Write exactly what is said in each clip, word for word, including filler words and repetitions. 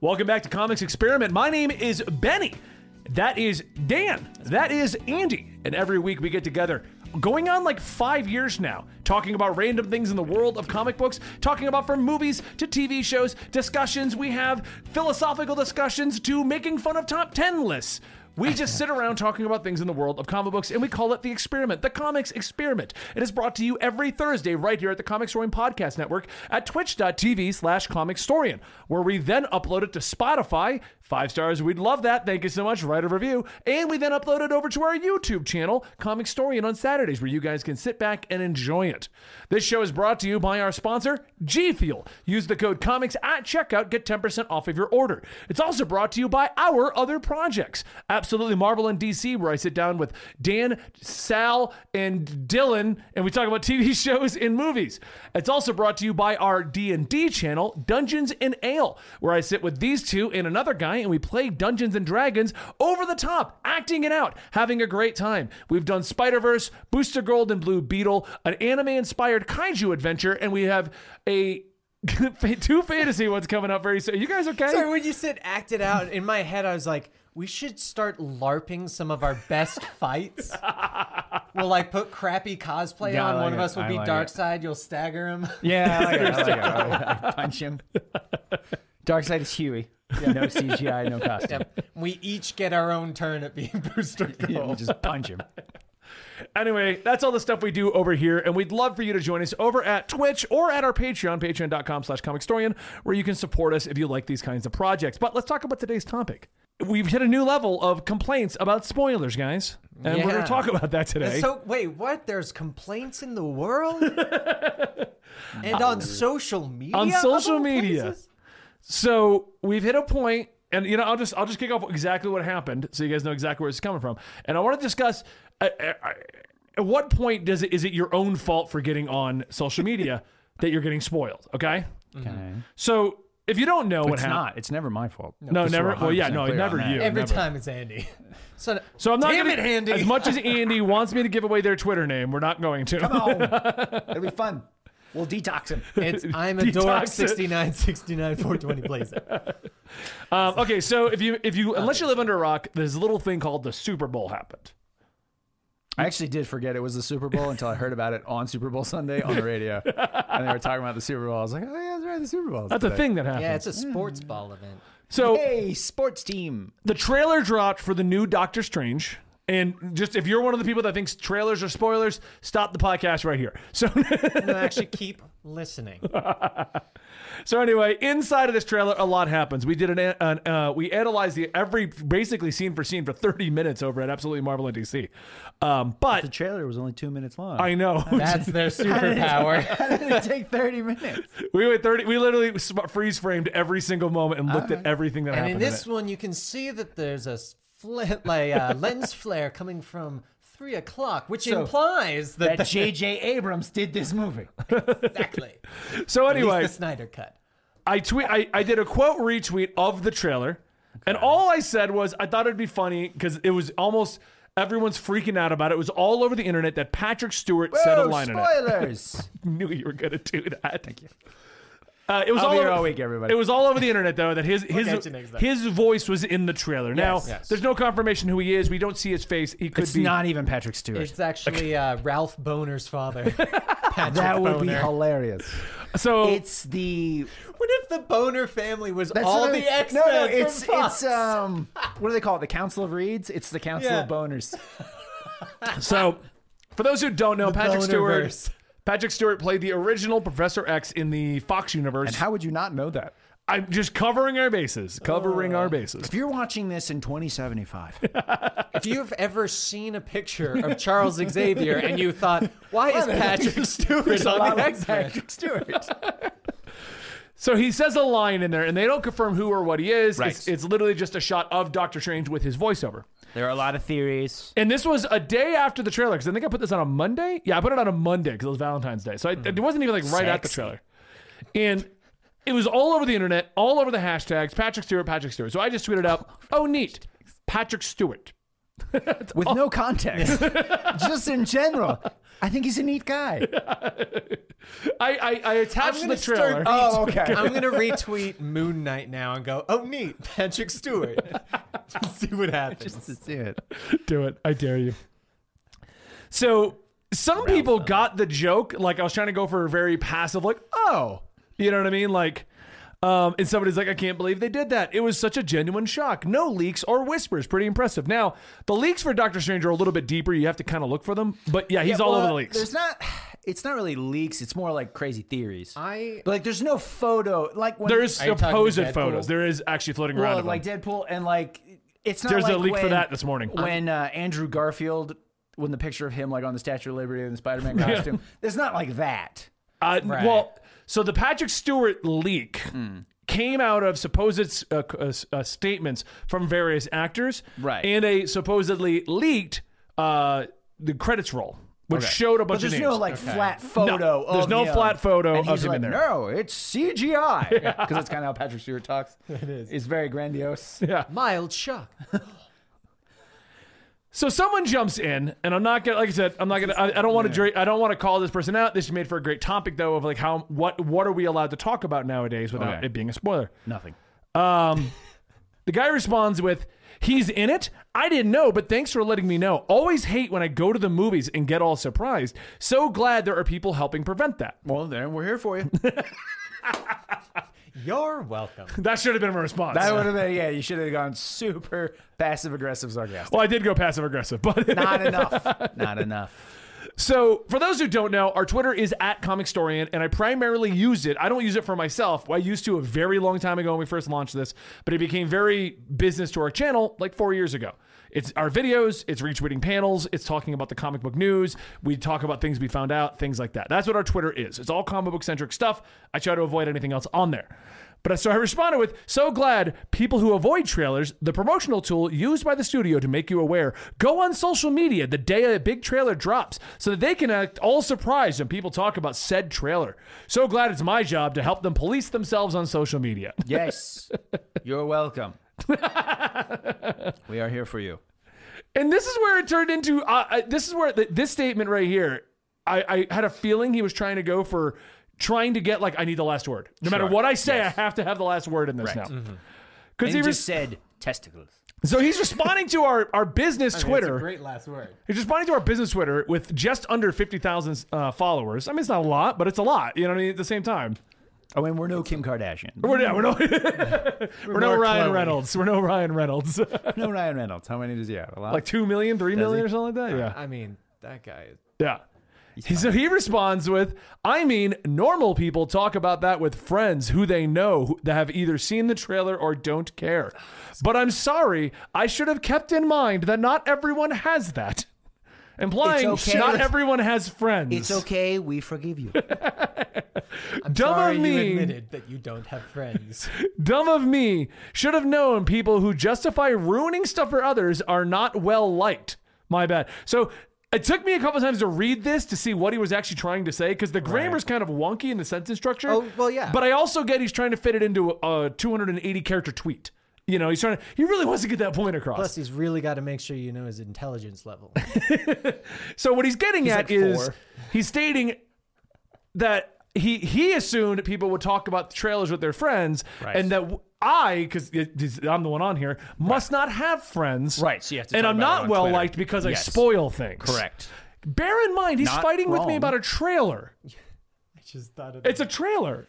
Welcome back to Comics Experiment. My name is Benny. That is Dan. That is Andy. And every week we get together, going on like five years now, talking about random things in the world of comic books, talking about from movies to T V shows, discussions we have, philosophical discussions to making fun of top ten lists. We just sit around talking about things in the world of comic books, and we call it The Experiment, The Comics Experiment. It is brought to you every Thursday right here at the Comicstorian Podcast Network at twitch.tv slash Comicstorian, where we then upload it to Spotify. Five stars, we'd love that. Thank you so much. Write a review. And we then upload it over to our YouTube channel, Comicstorian, on Saturdays, where you guys can sit back and enjoy it. This show is brought to you by our sponsor, G Fuel. Use the code COMICS at checkout. Get ten percent off of your order. It's also brought to you by our other projects. Absolutely. Absolutely Marvel and D C, where I sit down with Dan, Sal, and Dylan, and we talk about T V shows and movies. It's also brought to you by our D and D channel, Dungeons and Ale, where I sit with these two and another guy, and we play Dungeons and Dragons over the top, acting it out, having a great time. We've done Spider-Verse, Booster Gold, and Blue Beetle, an anime-inspired kaiju adventure, and we have a... two fantasy ones coming up very soon. You guys okay? Sorry, when you said act it out, in my head I was like, we should start LARPing some of our best fights. We'll like put crappy cosplay yeah, on. Like One it. of us will I be like Darkseid. You'll stagger him. Yeah, I like it. I like it. I like it. I punch him. Darkseid is Huey. Yep. No C G I, no costume. Yep. We each get our own turn at being Booster Gold. Yeah, we'll just punch him. Anyway, that's all the stuff we do over here, and we'd love for you to join us over at Twitch or at our Patreon, patreon.com slash Comicstorian, where you can support us if you like these kinds of projects. But let's talk about today's topic. We've hit a new level of complaints about spoilers, guys. And yeah. we're going to talk about that today. So, wait, what? There's complaints in the world? And on social media? On social media. Places? So, we've hit a point, and you know, I'll just I'll just kick off exactly what happened so you guys know exactly where it's coming from. And I want to discuss I, I, I, at what point does it is it your own fault for getting on social media that you're getting spoiled, okay? Okay. Mm-hmm. So, if you don't know but what happened, it's not. It's never my fault. No, no never. Well, yeah, no, never you. Every never. time it's Andy. So, so I'm not. Damn gonna, it, Andy. As much as Andy wants me to give away their Twitter name, we're not going to. Come on, it'll be fun. We'll detox him. It's I'm a dork sixty-nine sixty-nine four twenty plays it. Um, okay, so if you if you unless you live under a rock, there's a little thing called the Super Bowl happened. I actually did forget it was the Super Bowl until I heard about it on Super Bowl Sunday on the radio. And they were talking about the Super Bowl. I was like, oh, yeah, that's right, the Super Bowl. That's today. a thing that happens. Yeah, it's a sports mm. ball event. So, hey, sports team. The trailer dropped for the new Doctor Strange. And just if you're one of the people that thinks trailers are spoilers, stop the podcast right here. So no, actually keep listening. So anyway, inside of this trailer, a lot happens. We did an, an uh, we analyzed the every basically scene for scene for thirty minutes over at Absolutely Marvel and D C. Um, but, but the trailer was only two minutes long. I know that's their superpower. How did it take thirty minutes? We went thirty. We literally freeze framed every single moment and looked right. at everything that and happened. And in this in one, you can see that there's a. Flip, like uh, lens flare coming from three o'clock, which so implies that J J Abrams did this movie. Exactly. So anyway, at least the Snyder cut. I tweet. I, I did a quote retweet of the trailer, okay. and all I said was I thought it'd be funny because it was almost everyone's freaking out about it. It was all over the internet that Patrick Stewart Whoa, said a line spoilers. in it. Spoilers. Knew you were gonna do that. Thank you. Uh, it was I'll all over all week, everybody. It was all over the internet, though, that his his we'll his voice was in the trailer. Yes, now, yes. there's no confirmation who he is. We don't see his face. He could it's be not even Patrick Stewart. It's actually uh, Ralph Bohner's father. Patrick that would Bohner. be hilarious. So it's the what if the Bohner family was that's all the X-Men? No, no, it's it's um what do they call it? The Council of Reeds. It's the Council yeah. of Bohners. So, for those who don't know, the Patrick Bohner-verse. Stewart. Patrick Stewart played the original Professor X in the Fox universe. And how would you not know that? I'm just covering our bases. Covering oh. our bases. If you're watching this in twenty seventy-five. If you've ever seen a picture of Charles Xavier and you thought, why is Patrick Stewart on the X? Patrick Stewart. So he says a line in there, and they don't confirm who or what he is. Right. It's, it's literally just a shot of Doctor Strange with his voiceover. There are a lot of theories. And this was a day after the trailer, because I think I put this on a Monday. Yeah, I put it on a Monday, because it was Valentine's Day. So I, mm. it wasn't even like right Sexy. at the trailer. And it was all over the internet, all over the hashtags, Patrick Stewart, Patrick Stewart. So I just tweeted out, oh, neat, Patrick Stewart. With all- no context. Just in general. I think he's a neat guy. I, I, I attached the trailer. Start, oh, okay. I'm going to retweet Moon Knight now and go, oh, neat, Patrick Stewart. Just see what happens. Just to see it. Do it. I dare you. So some Ralph people Bohner. Got the joke. Like, I was trying to go for a very passive, like, oh, you know what I mean? Like, um, and somebody's like, I can't believe they did that. It was such a genuine shock. No leaks or whispers. Pretty impressive. Now, the leaks for Doctor Strange are a little bit deeper. You have to kind of look for them. But yeah, he's yeah, all well, over the leaks. There's not... It's not really leaks. It's more like crazy theories. I like. There's no photo. Like when there is supposed photos. There is actually floating well, around. Like them. Deadpool and like. It's not. There's like a leak when, for that this morning when uh, Andrew Garfield, when the picture of him like on the Statue of Liberty in the Spider-Man costume. Yeah. There's not like that. Uh, right. Well, so the Patrick Stewart leak mm. came out of supposed uh, uh, statements from various actors, right, and a supposedly leaked uh, the credits roll. Which okay. showed a bunch of names. But there's no, like, okay. flat photo no, of There's no him. Flat photo of him like, in there. No, it's C G I. Because yeah. that's kind of how Patrick Stewart talks. It is. It's very grandiose. Yeah. Mild shock. So someone jumps in, and I'm not going to, like I said, I'm not going to, I don't want to, I don't want to call this person out. This is made for a great topic, though, of, like, how, what, what are we allowed to talk about nowadays without okay. it being a spoiler? Nothing. Um, the guy responds with, he's in it? I didn't know, but thanks for letting me know. Always hate when I go to the movies and get all surprised. So glad there are people helping prevent that. Well, then we're here for you. You're welcome. That should have been my response. That would have been, yeah, you should have gone super passive-aggressive sarcastic. Well, I did go passive-aggressive, but... Not enough. Not enough. So, for those who don't know, our Twitter is at Comicstorian, and I primarily use it. I don't use it for myself. I used to a very long time ago when we first launched this, but it became very business to our channel like four years ago. It's our videos, it's retweeting panels, it's talking about the comic book news. We talk about things we found out, things like that. That's what our Twitter is. It's all comic book centric stuff. I try to avoid anything else on there. But so I responded with, so glad people who avoid trailers, the promotional tool used by the studio to make you aware, go on social media the day a big trailer drops so that they can act all surprised when people talk about said trailer. So glad it's my job to help them police themselves on social media. Yes, you're welcome. We are here for you. And this is where it turned into, uh, this is where the, this statement right here, I, I had a feeling he was trying to go for Trying to get, like, I need the last word. No sure. matter what I say, yes. I have to have the last word in this right. now. Mm-hmm. And he res- just said testicles. So he's responding to our, our business I mean, Twitter. That's a great last word. He's responding to our business Twitter with just under fifty thousand uh, followers. I mean, it's not a lot, but it's a lot. You know what I mean? At the same time. I mean, we're no Kim Kardashian. We're, yeah, we're no, we're we're no Ryan Chloe. Reynolds. We're no Ryan Reynolds. no Ryan Reynolds. How many does he have? A lot? Like two million, three million or something like that? Yeah. I mean, that guy is... Yeah. So he responds with, I mean, normal people talk about that with friends who they know that have either seen the trailer or don't care. But I'm sorry, I should have kept in mind that not everyone has that. Implying okay. not everyone has friends. It's okay, we forgive you. I'm Dumb sorry of me, you admitted that you don't have friends. Dumb of me, should have known people who justify ruining stuff for others are not well liked. My bad. So... It took me a couple of times to read this to see what he was actually trying to say because the grammar's right. kind of wonky in the sentence structure. Oh, well, yeah. But I also get he's trying to fit it into a two hundred eighty character tweet. You know, he's trying to, he really wants to get that point across. Plus, he's really got to make sure you know his intelligence level. So what he's getting he's at like is four. He's stating that he he assumed people would talk about the trailers with their friends right. and that... W- I, because I'm the one on here, must right. not have friends. Right, so you have to And I'm not well Twitter. Liked because yes. I spoil things. Correct. Bear in mind, he's not fighting wrong. With me about a trailer. I just thought of It's that. A trailer.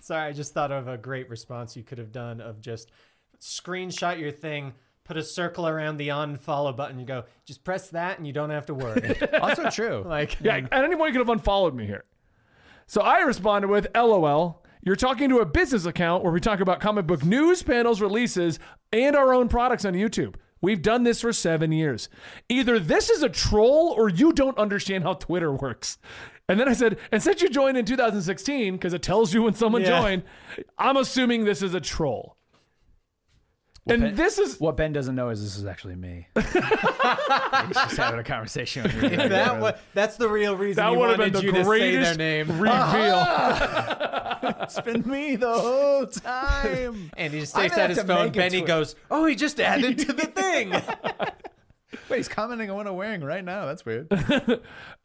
Sorry, I just thought of a great response you could have done of just screenshot your thing, put a circle around the unfollow button, you go, just press that and you don't have to worry. Also true. Like, yeah, at any point you could have unfollowed me here. So I responded with, LOL. You're talking to a business account where we talk about comic book news, panels, releases, and our own products on YouTube. We've done this for seven years. Either this is a troll or you don't understand how Twitter works. And then I said, and since you joined in two thousand sixteen, because it tells you when someone yeah. joined, I'm assuming this is a troll. What and Ben, this is... What Ben doesn't know is this is actually me. He's just having a conversation with me. That was, that's the real reason that he wanted been the you to say their name. Reveal. Uh-huh. It's been me the whole time. And he just takes out his phone. Benny goes, oh, he just added to the thing. Wait, he's commenting on what I'm wearing right now. That's weird.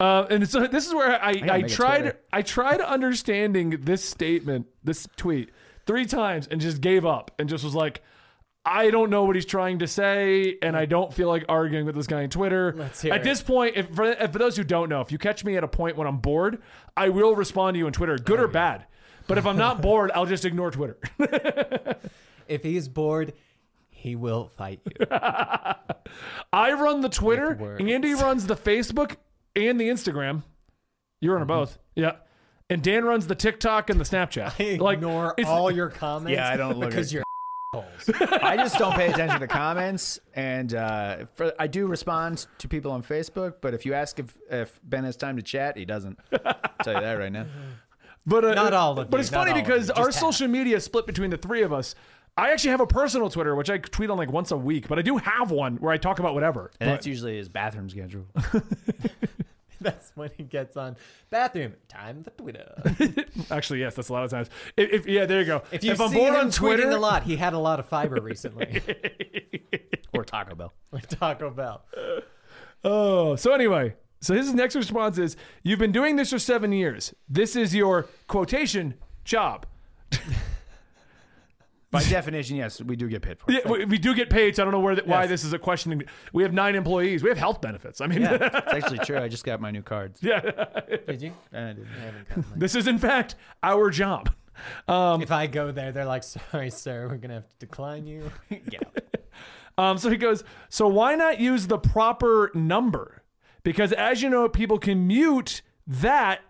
uh, and so this is where I, I, I tried I tried understanding this statement, this tweet, three times and just gave up and just was like, I don't know what he's trying to say, and I don't feel like arguing with this guy on Twitter. Let's hear at it. This point, if for, if for those who don't know, if you catch me at a point when I'm bored, I will respond to you on Twitter, good oh, or yeah. bad. But if I'm not bored, I'll just ignore Twitter. If he's bored, he will fight you. I run the Twitter, and Andy runs the Facebook and the Instagram. You run mm-hmm. both. Yeah. And Dan runs the TikTok and the Snapchat. I like, ignore all your comments. Yeah, I don't look because at you're I just don't pay attention to comments, and uh, for, I do respond to people on Facebook. But if you ask if, if Ben has time to chat, he doesn't. I'll tell you that right now. But uh, not all of But you, it's funny because our half. social media split between the three of us. I actually have a personal Twitter, which I tweet on like once a week. But I do have one where I talk about whatever. And but... that's usually his bathroom schedule. That's when he gets on bathroom time. The Twitter. Actually, yes, that's a lot of times. If, if yeah, there you go. If, if I'm bored on Twitter, a lot. He had a lot of fiber recently. Or Taco Bell. Or Taco Bell. Oh, so anyway, so his next response is: "You've been doing this for seven years. This is your quotation job." By definition, yes, we do get paid for it. Yeah, we, we do get paid, so I don't know where th- yes. why this is a question. We have nine employees. We have health benefits. I mean, yeah, it's actually true. I just got my new cards. Yeah. Did you? I didn't. I haven't gotten mine. This is, in fact, our job. Um, if I go there, they're like, sorry, sir, we're going to have to decline you. Yeah. um, so he goes, so why not use the proper number? Because as you know, people can mute that.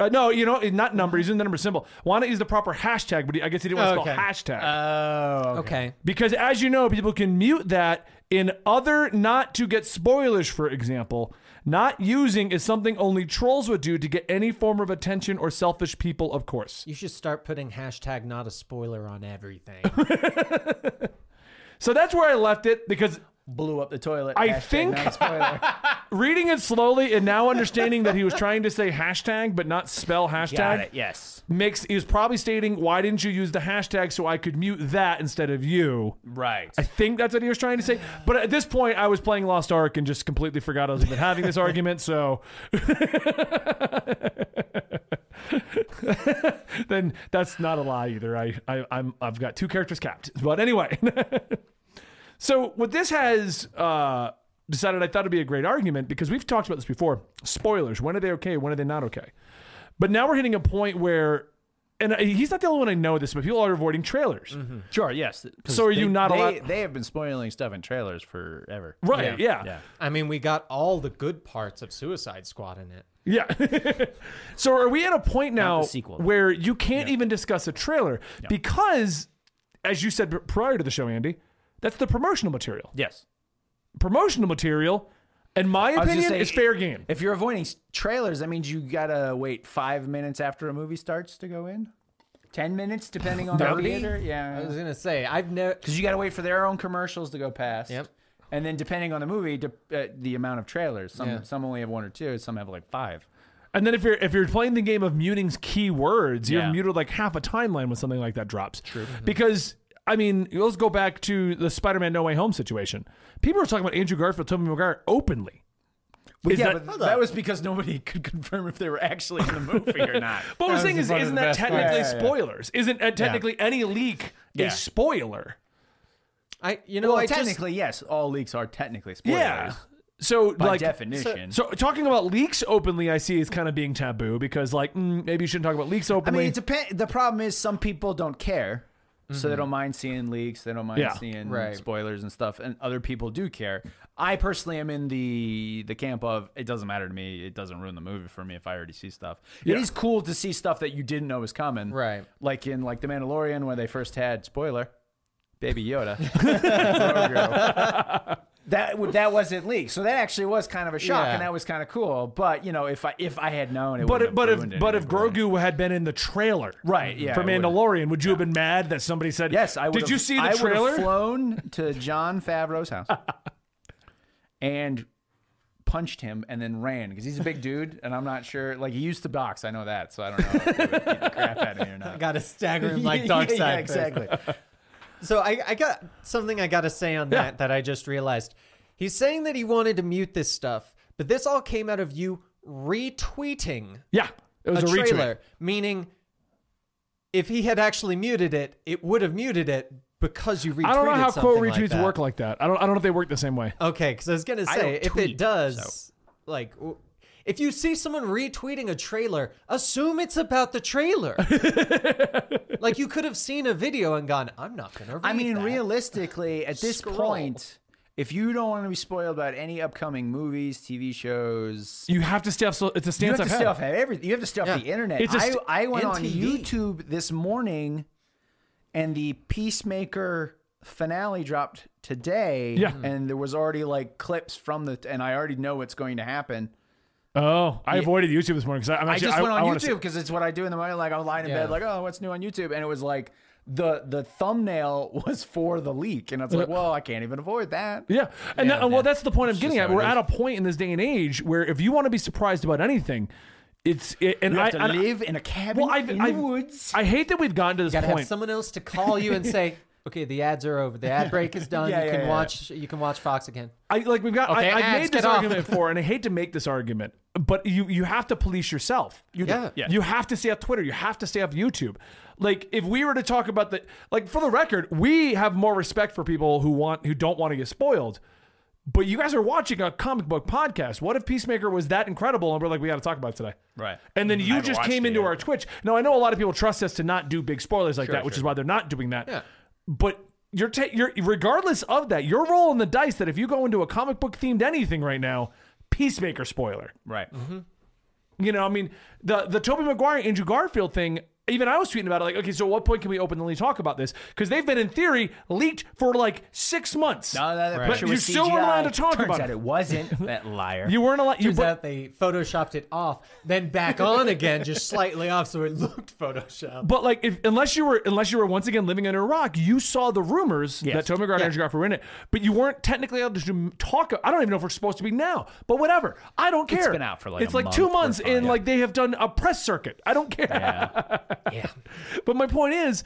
Uh, no, you know, not number. He's using the number symbol. Why not use the proper hashtag? But he, I guess he didn't want to okay. spell hashtag. Oh, okay. okay. Because as you know, people can mute that in other not to get spoilers, for example. Not using is something only trolls would do to get any form of attention or selfish people, of course. You should start putting hashtag not a spoiler on everything. So that's where I left it because... Blew up the toilet. I hashtag think spoiler. Reading it slowly and now understanding that he was trying to say hashtag but not spell hashtag. Got it, yes. Makes he was probably stating, why didn't you use the hashtag so I could mute that instead of you? Right. I think that's what he was trying to say. But at this point, I was playing Lost Ark and just completely forgot I was even having this argument. So then that's not a lie either. I, I I'm I've got two characters capped. But anyway. So what this has uh, decided, I thought it'd be a great argument because we've talked about this before. Spoilers. When are they okay? When are they not okay? But now we're hitting a point where, and he's not the only one I know this, but people are avoiding trailers. Mm-hmm. Sure. Yes. So are they, you not they, allowed? They have been spoiling stuff in trailers forever. Right. Yeah. yeah. yeah. I mean, we got all the good parts of Suicide Squad in it. Yeah. So are we at a point now sequel, where you can't yeah. even discuss a trailer yeah. because, as you said prior to the show, Andy, that's the promotional material. Yes. Promotional material, in my opinion, is fair game. If you're avoiding trailers, that means you got to wait five minutes after a movie starts to go in. Ten minutes, depending on the theater. Yeah. I was going to say, I've never... Because you got to wait for their own commercials to go past. Yep. And then depending on the movie, de- uh, the amount of trailers. Some yeah. some only have one or two. Some have like five. And then if you're if you're playing the game of muting keywords, you're yeah. muted like half a timeline when something like that drops. True. Mm-hmm. Because... I mean, let's go back to the Spider-Man No Way Home situation. People are talking about Andrew Garfield, Tobey Maguire openly. Is yeah, that, but that was because nobody could confirm if they were actually in the movie or not. But what I'm saying is, isn't that technically yeah, yeah, yeah. spoilers? Isn't uh, technically yeah. any leak yeah. a spoiler? I, you know, well, I technically, just, yes, all leaks are technically spoilers. Yeah. So, by like, definition. So, so, talking about leaks openly, I see is kind of being taboo because, like, mm, maybe you shouldn't talk about leaks openly. I mean, it depends. The problem is some people don't care. So mm-hmm. they don't mind seeing leaks. They don't mind yeah, seeing right. spoilers and stuff. And other people do care. I personally am in the the camp of it doesn't matter to me. It doesn't ruin the movie for me if I already see stuff. Yeah. It is cool to see stuff that you didn't know was coming. Right. Like in like The Mandalorian when they first had, spoiler, Baby Yoda. that w- that wasn't leaked. So that actually was kind of a shock yeah. and that was kind of cool. But, you know, if I if I had known it would have But if but if Grogu had been in the trailer right, yeah, for Mandalorian, would you yeah. have been mad that somebody said, yes, I did you see the I trailer? I would have flown to Jon Favreau's house and punched him and then ran because he's a big dude and I'm not sure. Like, he used to box. I know that. So I don't know if he would beat the crap out of me or not. Got to stagger him like Darkseid. Yeah, exactly. So I, I got something I got to say on that yeah. that I just realized. He's saying that he wanted to mute this stuff, but this all came out of you retweeting. Yeah, it was a, a trailer, retweet. Meaning if he had actually muted it, it would have muted it because you retweeted something. I don't know how quote retweets like work like that. I don't. I don't know if they work the same way. Okay, because I was gonna say if tweet, it does, so. like. If you see someone retweeting a trailer, assume it's about the trailer. Like, you could have seen a video and gone, I'm not going to read I mean, that. realistically, at this Scroll. point, if you don't want to be spoiled about any upcoming movies, T V shows... You have to stay off, it's a stance you have to stay off everything. You have to stay off yeah. the internet. It's I, I went N T V. On YouTube this morning, and the Peacemaker... finale dropped today, yeah. and there was already like clips from the, and I already know what's going to happen. Oh, I yeah. avoided YouTube this morning because I, I just I, went on I, YouTube because it's what I do in the morning. Like I'm lying in yeah. bed, like oh, what's new on YouTube? And it was like the the thumbnail was for the leak, and I was like, well, I can't even avoid that. Yeah, and, yeah, that, and well, that's the point I'm getting at. We're at a point in this day and age where if you want to be surprised about anything. It's it, and you have I to live I, in a cabin well, I've, in I've, the woods. I hate that we've gotten to this you gotta point. Have someone else to call you and say. Okay, the ads are over. The ad break is done. yeah, you can yeah, yeah. watch. You can watch Fox again. I like we've got. Okay, I, I've made this argument before, and I hate to make this argument, but you you have to police yourself. You yeah. yeah. You have to stay off Twitter. You have to stay off YouTube. Like if we were to talk about the like for the record, we have more respect for people who want who don't want to get spoiled. But you guys are watching a comic book podcast. What if Peacemaker was that incredible? And we're like, we got to talk about it today. Right. And then you just came into our Twitch. Now I know a lot of people trust us to not do big spoilers like sure, that, sure. which is why they're not doing that. Yeah. But you're, ta you're regardless of that, you're rolling the dice that if you go into a comic book themed anything right now, Peacemaker spoiler, right? Mm-hmm. You know, I mean, the the Tobey Maguire Andrew Garfield thing. Even I was tweeting about it, like, okay, so at what point can we openly talk about this? Because they've been in theory leaked for like six months. No, that, that right. picture but was you still C G I. Weren't allowed to talk Turns about out it. It wasn't that liar. You weren't allowed. You Turns out they photoshopped it off, then back on again, just slightly off, so it looked photoshopped. But like, if unless you were unless you were once again living under a rock, you saw the rumors yes. that Tobey Maguire yeah. and Andrew Garfield were in it, but you weren't technically able to talk. I don't even know if we're supposed to be now, but whatever. I don't care. It's been out for like it's a like month two months, and yeah. like they have done a press circuit. I don't care. Yeah. Yeah, but my point is,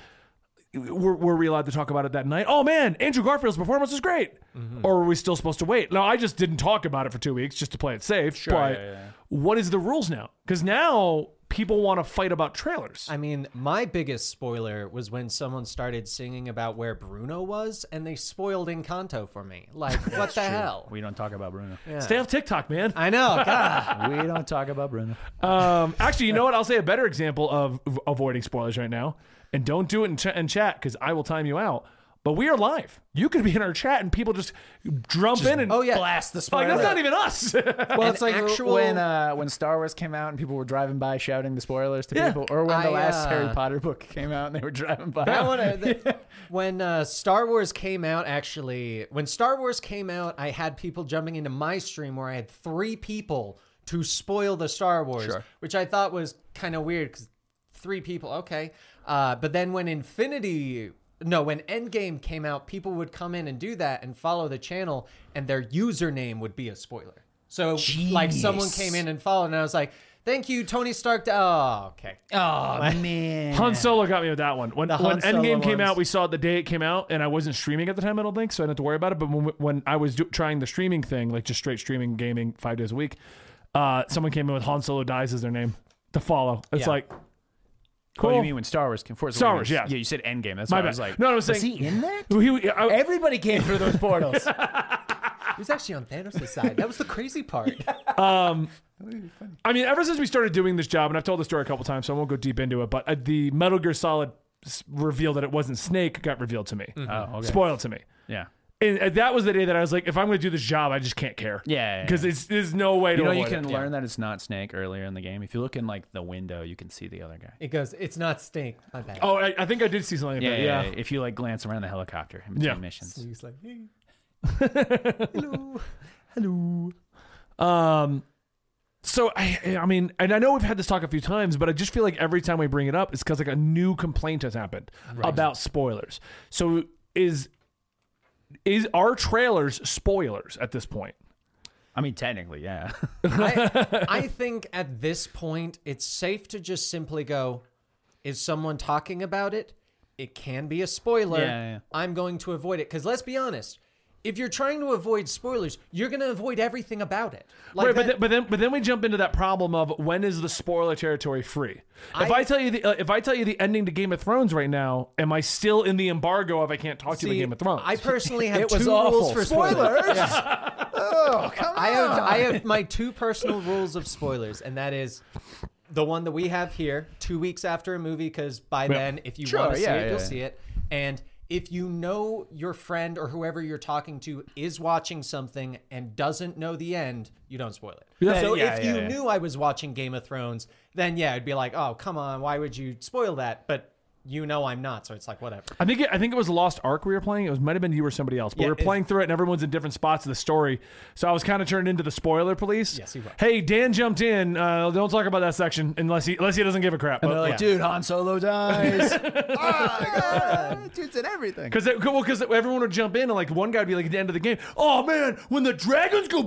were, were we allowed to talk about it that night? Oh man, Andrew Garfield's performance was great. Mm-hmm. Or are we still supposed to wait? No, I just didn't talk about it for two weeks just to play it safe. Sure, but yeah, yeah. what is the rules now? Because now people want to fight about trailers. I mean, my biggest spoiler was when someone started singing about where Bruno was, and they spoiled Encanto for me. Like, what the true. hell? We don't talk about Bruno. Yeah. Stay off TikTok, man. I know. God. We don't talk about Bruno. Um, actually, you know what? I'll say a better example of avoiding spoilers right now, and don't do it in, ch in chat because I will time you out. But we are live. You could be in our chat and people just jump just, in and oh, yeah. blast the spoiler. Like, that's not even us. Well, it's like actual... when uh, when Star Wars came out and people were driving by shouting the spoilers to yeah. people, or when I, the last uh... Harry Potter book came out and they were driving by. I wanna, the, yeah. When uh, Star Wars came out, actually, when Star Wars came out, I had people jumping into my stream where I had three people to spoil the Star Wars, sure. which I thought was kind of weird because three people, okay. Uh, but then when Infinity... No, when Endgame came out, people would come in and do that and follow the channel, and their username would be a spoiler. So, Jeez. like, someone came in and followed, and I was like, thank you, Tony Stark. Oh, okay. Oh, man. Han Solo got me with that one. When, when Endgame came out, we saw it the day it came out, and I wasn't streaming at the time, I don't think, so I didn't have to worry about it. But when, when I was do, trying the streaming thing, like just straight streaming, gaming, five days a week, uh, someone came in with Han Solo Dies as their name to follow. It's yeah. like... Cool. What do you mean when Star Wars came forward? Star Wars, yeah. Yeah, you said Endgame. That's what I was like. No, I was saying... Was he in that? He, he, I, Everybody came through those portals. He was actually on Thanos' side. That was the crazy part. Um, that would be funny. I mean, ever since we started doing this job, and I've told the story a couple times, so I won't go deep into it, but uh, the Metal Gear Solid reveal that it wasn't Snake got revealed to me. Mm-hmm. Oh, okay. Spoiled to me. Yeah. And that was the day that I was like, if I'm going to do this job, I just can't care. Yeah. Because yeah, yeah. there's no way to You know, avoid you can it. learn yeah. that it's not Snake earlier in the game. If you look in, like, the window, you can see the other guy. It goes, it's not Snake. My bad. Oh, I, I think I did see something. Yeah, about yeah, yeah. yeah. If you, like, glance around the helicopter in between yeah. missions. So he's like, hey. Hello. Hello. Um, so, I, I mean, and I know we've had this talk a few times, but I just feel like every time we bring it up, it's because, like, a new complaint has happened right. about spoilers. So, is... Is our trailers spoilers at this point? I mean, technically, yeah. I, I think at this point, it's safe to just simply go, is someone talking about it? It can be a spoiler. Yeah, yeah, yeah. I'm going to avoid it. Because let's be honest, if you're trying to avoid spoilers, you're going to avoid everything about it. Like right, that, but, then, but then but then we jump into that problem of when is the spoiler territory free? If I, I tell you the uh, if I tell you the ending to Game of Thrones right now, am I still in the embargo of I can't talk see, to you about Game of Thrones? I personally have it two was awful. rules for spoilers. spoilers. Yeah. Oh, come on. I have I have my two personal rules of spoilers, and that is the one that we have here, two weeks after a movie, because by well, then, if you sure, want to yeah, see it, yeah, you'll yeah. see it. And if you know your friend or whoever you're talking to is watching something and doesn't know the end, you don't spoil it. Yeah, so yeah, if yeah, you yeah. knew I was watching Game of Thrones, then yeah, I'd be like, oh, come on, why would you spoil that? But you know I'm not, so it's like, whatever. I think it, I think it was Lost Ark we were playing. It was might have been you or somebody else, but yeah, we were playing through it and everyone's in different spots of the story. So I was kind of turned into the spoiler police. Yes, he was. Hey, Dan jumped in. Uh, don't talk about that section unless he unless he doesn't give a crap. And but, they're like, yeah. dude, Han Solo dies. Oh, dude's in everything. Because well, because everyone would jump in and like one guy would be like at the end of the game, oh man, when the dragons go,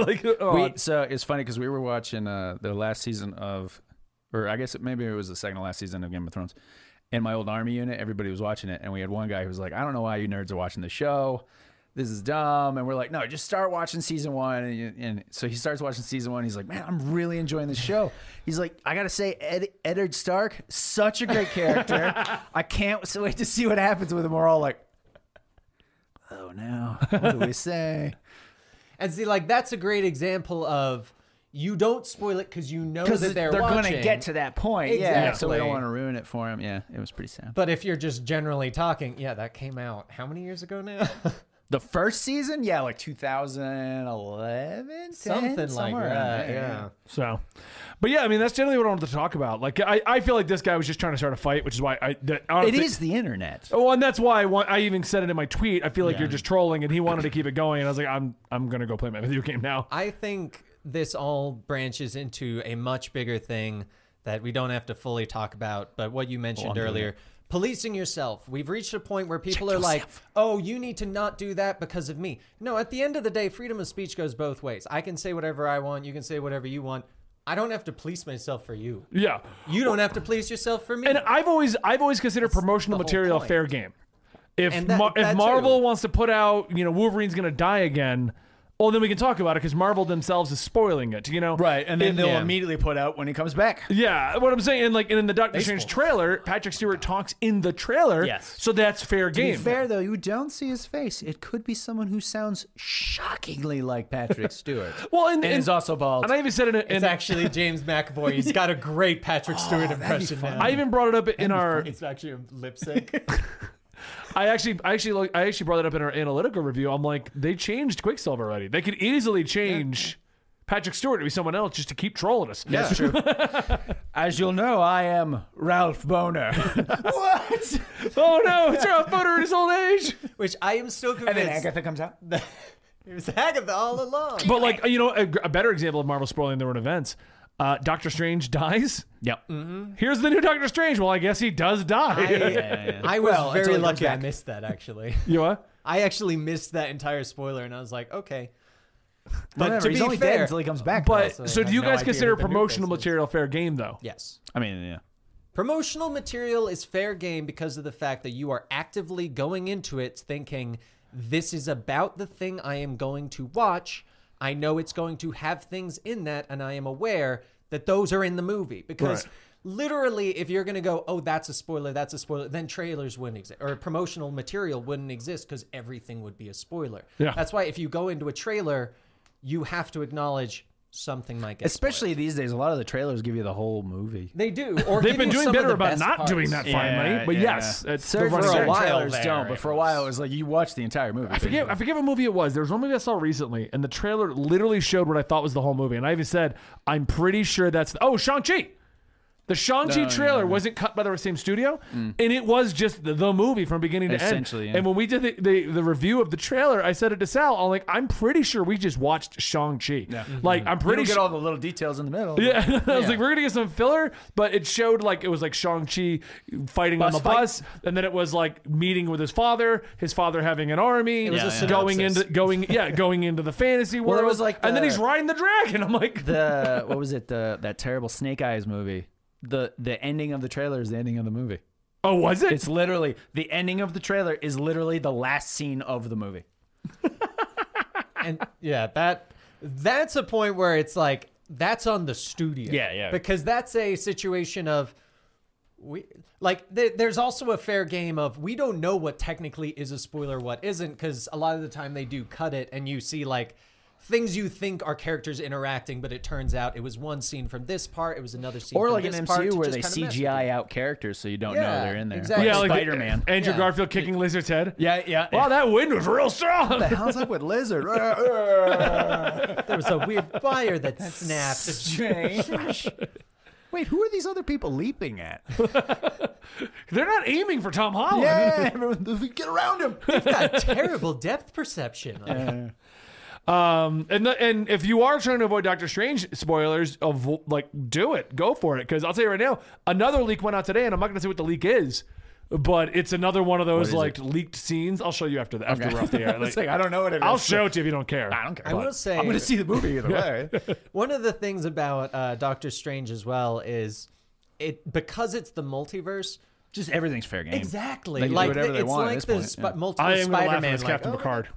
like, oh. we, so it's funny because we were watching uh, the last season of. Or I guess it, maybe it was the second to last season of Game of Thrones. In my old army unit, everybody was watching it, and we had one guy who was like, I don't know why you nerds are watching this show. This is dumb. And we're like, no, just start watching season one. And, you, and so he starts watching season one. He's like, man, I'm really enjoying this show. He's like, I got to say, Ed, Eddard Stark, such a great character. I can't wait to see what happens with him. We're all like, oh, no. What do we say? And see, like, that's a great example of, you don't spoil it because you know that they're, they're going to get to that point. Exactly. Yeah, so we don't want to ruin it for them. Yeah, it was pretty sad. But if you're just generally talking, yeah, that came out how many years ago now? The first season? Yeah, like two thousand eleven, something ten, like that. Yeah. yeah. So, but yeah, I mean, that's generally what I wanted to talk about. Like, I, I feel like this guy was just trying to start a fight, which is why I. That, I it think, is the internet. Oh, and that's why I want. I even said it in my tweet. I feel like yeah. you're just trolling, and he wanted to keep it going. And I was like, I'm, I'm gonna go play my video game now. I think this all branches into a much bigger thing that we don't have to fully talk about. But what you mentioned well, earlier. Policing yourself. We've reached a point where people Check are yourself. like, oh, you need to not do that because of me. No, at the end of the day, freedom of speech goes both ways. I can say whatever I want. You can say whatever you want. I don't have to police myself for you. Yeah. You don't have to police yourself for me. And I've always I've always considered That's promotional material point. fair game. If that, Mar if Marvel too. wants to put out, you know, Wolverine's going to die again, well, then we can talk about it because Marvel themselves is spoiling it, you know? Right, and then and, they'll yeah. immediately put out when he comes back. Yeah, what I'm saying, and like and in the Doctor Strange trailer, Patrick Stewart talks in the trailer, yes. so that's fair game. To be fair, though, you don't see his face. It could be someone who sounds shockingly like Patrick Stewart. Well, and, and, and is also bald. And I even said it in... It's in, actually James McAvoy. He's got a great Patrick Stewart oh, impression now. I even brought it up in that'd our... It's actually a lip sync. I actually, I actually, I actually brought it up in our analytical review. I'm like, they changed Quicksilver already. They could easily change Patrick Stewart to be someone else just to keep trolling us. Yeah, that's true. As you'll know, I am Ralph Bohner. What? Oh no, it's Ralph Bohner in his old age. Which I am still convinced. And then Agatha comes out. It was Agatha all along. But like, you know, a, a better example of Marvel spoiling their own events. Uh, Doctor Strange dies. Yep. Mm-hmm. Here's the new Doctor Strange. Well, I guess he does die. I, yeah, yeah, yeah. I was well, very lucky I missed that, actually. You what? I actually missed that entire spoiler, and I was like, okay. But Whatever, to he's be only fair, dead until he comes back. But so, so do you no guys consider promotional material fair game, though? Yes. I mean, yeah. Promotional material is fair game because of the fact that you are actively going into it thinking, this is about the thing I am going to watch. I know it's going to have things in that, and I am aware that those are in the movie. Because right. literally, if you're going to go, oh, that's a spoiler, that's a spoiler, then trailers wouldn't exist, or promotional material wouldn't exist because everything would be a spoiler. Yeah. That's why if you go into a trailer, you have to acknowledge something might get Especially spoiled. These days, a lot of the trailers give you the whole movie. They do. Or They've been doing better about not parts. doing that finally. Yeah, but yeah. yes, it's so the for a while trailers there, don't. But for a while, it was like you watch the entire movie. I forget. I forget what movie it was. There was one movie I saw recently, and the trailer literally showed what I thought was the whole movie. And I even said, "I'm pretty sure that's the, oh Shang-Chi." The Shang-Chi no, trailer no, no. wasn't cut by the same studio, mm. and it was just the, the movie from beginning to end. Yeah. And when we did the, the, the review of the trailer, I said it to Sal, I'm like, I'm pretty sure we just watched Shang-Chi. Yeah. Like, mm-hmm. I'm pretty sure. You don't get all the little details in the middle. Yeah. I was yeah. like, we're going to get some filler, but it showed like it was like Shang-Chi fighting bus on the fight. bus, and then it was like meeting with his father, his father having an army, it was yeah, a going into going yeah, going into the fantasy world. Well, it was like the, and then he's riding the dragon. I'm like the what was it? The that terrible Snake Eyes movie. The the ending of the trailer is the ending of the movie. Oh, was it? It's literally, the ending of the trailer is literally the last scene of the movie. and yeah, that that's a point where it's like, that's on the studio. Yeah, yeah. Because that's a situation of, we like th there's also a fair game of, we don't know what technically is a spoiler, what isn't, because a lot of the time they do cut it and you see like things you think are characters interacting, but it turns out it was one scene from this part, it was another scene or from like this an M C U where they C G I out characters so you don't yeah, know they're in there. Exactly. Yeah, like Spider-Man. Like Andrew yeah. Garfield kicking yeah. Lizard's head. Yeah, yeah. Wow, yeah. That wind was real strong. What the hell's up with Lizard? There was a weird wire that snapped. Strange. Wait, who are these other people leaping at? They're not aiming for Tom Holland. Yeah, everyone, get around him. They've got terrible depth perception. Like. Uh, um, and the, and if you are trying to avoid Doctor Strange spoilers, of like do it, go for it. Because I'll tell you right now, another leak went out today, and I'm not going to say what the leak is, but it's another one of those like it? leaked scenes. I'll show you after the after okay. we're off the air. Like, like, I don't know what it is. I'll show it to you if you don't care. I don't care. I will say I'm going to see the movie either way. One of the things about uh, Doctor Strange as well is it because it's the multiverse. Just everything's fair game. Exactly. They like do whatever the, they it's want like at this the point. Yeah. multiple I am Spider-Man. Laugh at this like, Captain oh. Picard.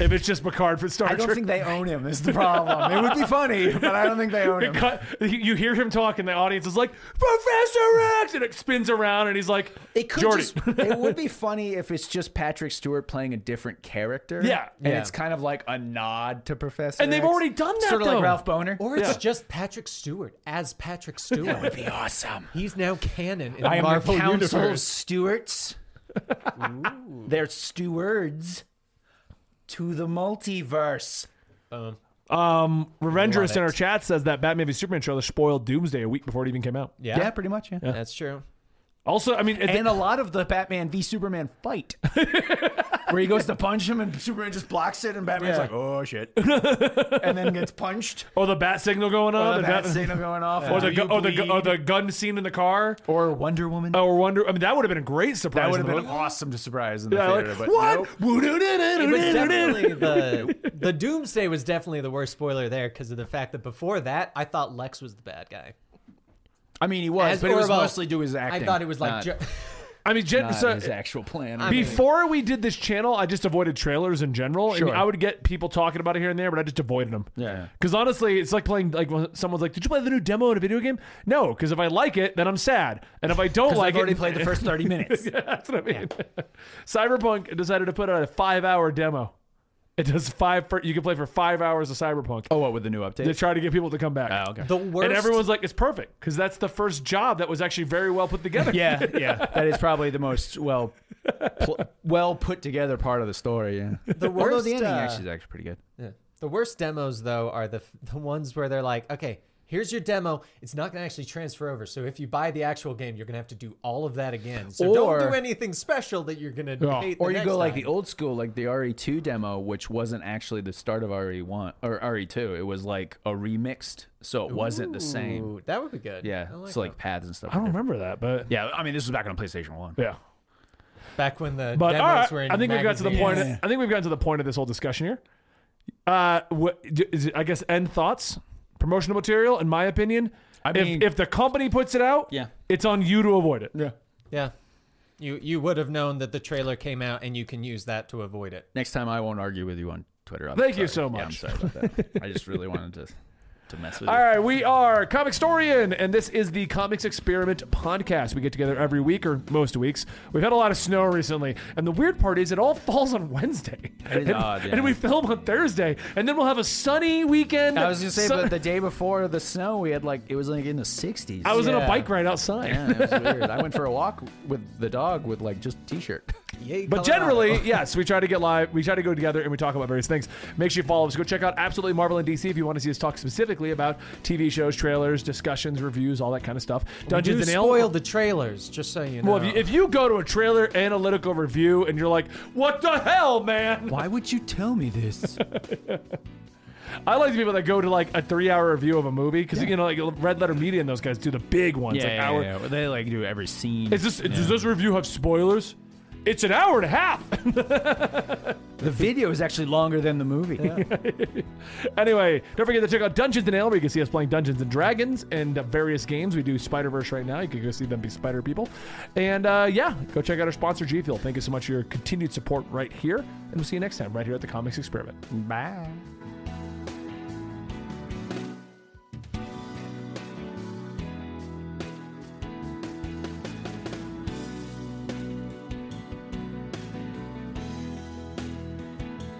If it's just Picard for Star Trek. I don't Trek. think they own him is the problem. It would be funny, but I don't think they own him. Cut, you hear him talk and the audience is like, Professor X! And it spins around and he's like, it could Jordy. Just, it would be funny if it's just Patrick Stewart playing a different character. Yeah. And yeah. it's kind of like a nod to Professor And they've X. already done that, Sort of though. like Ralph Bohner. Or it's yeah. just Patrick Stewart as Patrick Stewart. That would be awesome. He's now canon in I Marvel am the Council of Stewarts. They're stewards. To the multiverse. Um, um Revendrous in our chat says that Batman v Superman trailer spoiled Doomsday a week before it even came out. Yeah, yeah pretty much. Yeah. yeah, that's true. Also, I mean, and a lot of the Batman v Superman fight, where he goes to punch him and Superman just blocks it, and Batman's yeah. like, "Oh shit," and then gets punched. Or the bat signal going on. Or the bat Batman. signal going off. Yeah. Or the gu or the gu or the gun scene in the car. Or Wonder Woman. Or Wonder. I mean, that would have been a great surprise. That would have been movie. awesome to surprise in the yeah, theater. Like, but what? Nope. It was definitely the the Doomsday was definitely the worst spoiler there because of the fact that before that, I thought Lex was the bad guy. I mean, he was, As but it was about, mostly due to his acting. I thought it was like... Not, I mean, gen, so, his actual plan. I before mean. we did this channel, I just avoided trailers in general. Sure. I, mean, I would get people talking about it here and there, but I just avoided them. Yeah. Because honestly, it's like playing... like when someone's like, did you play the new demo in a video game? No, because if I like it, then I'm sad. And if I don't like I've it... already played the first thirty minutes. Yeah, that's what I mean. Yeah. Cyberpunk decided to put out a five hour demo. It does five. For, you can play for five hours of Cyberpunk. Oh, what with the new update? They try to get people to come back. Oh, okay. The worst. And everyone's like, it's perfect because that's the first job that was actually very well put together. Yeah, yeah. That is probably the most well, well put together part of the story. Yeah. The worst. Although the ending uh, actually is actually pretty good. Yeah. The worst demos though are the the ones where they're like, okay, here's your demo. It's not going to actually transfer over. So if you buy the actual game, you're going to have to do all of that again. So or, don't do anything special that you're going to yeah. hate the Or you next go time. like the old school, like the R E two demo, which wasn't actually the start of R E one or R E two. It was like a remixed, so it wasn't Ooh, the same. That would be good. Yeah, like so that. like pads and stuff. I don't different. remember that, but... Yeah, I mean, this was back on PlayStation one. Yeah. Back when the but, demos right, were in I think magazines. We've got to the point. Yeah. Of, I think we've gotten to the point of this whole discussion here. Uh, what, is it, I guess, end thoughts? Promotional material, in my opinion, I mean, if, if the company puts it out, yeah. it's on you to avoid it. Yeah, yeah. You you would have known that the trailer came out, and you can use that to avoid it. Next time, I won't argue with you on Twitter. I'm Thank sorry. you so much. Yeah, I'm sorry about that. I just really wanted to to mess with you. All right, we are Comicstorian, and this is the Comics Experiment podcast. We get together every week or most weeks. We've had a lot of snow recently, and the weird part is it all falls on Wednesday. It is and, odd, yeah. and we film on Thursday, and then we'll have a sunny weekend. I was going to say, sun but the day before the snow, we had like it was like in the sixties. I was yeah. on a bike ride outside. Yeah, it was weird. I went for a walk with the dog with like just a t-shirt. Yay, but generally, yes, we try to get live. We try to go together, and we talk about various things. Make sure you follow us. Go check out Absolutely Marvel and D C if you want to see us talk specifically about T V shows, trailers, discussions, reviews, all that kind of stuff. Dungeons and Aliens. Spoiled the trailers, just so you know. Well, if you, if you go to a trailer analytical review and you're like, what the hell, man? Why would you tell me this? I like the people that go to like a three hour review of a movie because yeah. you know, like Red Letter Media and those guys do the big ones. Yeah, like yeah, hour. yeah. They like do every scene. Is this, yeah. Does this review have spoilers? It's an hour and a half. The video is actually longer than the movie. Yeah. Anyway, don't forget to check out Dungeons and Ale, where you can see us playing Dungeons and Dragons and uh, various games. We do Spider-Verse right now. You can go see them be Spider people. And uh, yeah, go check out our sponsor, G Fuel. Thank you so much for your continued support right here. And we'll see you next time right here at the Comics Experiment. Bye.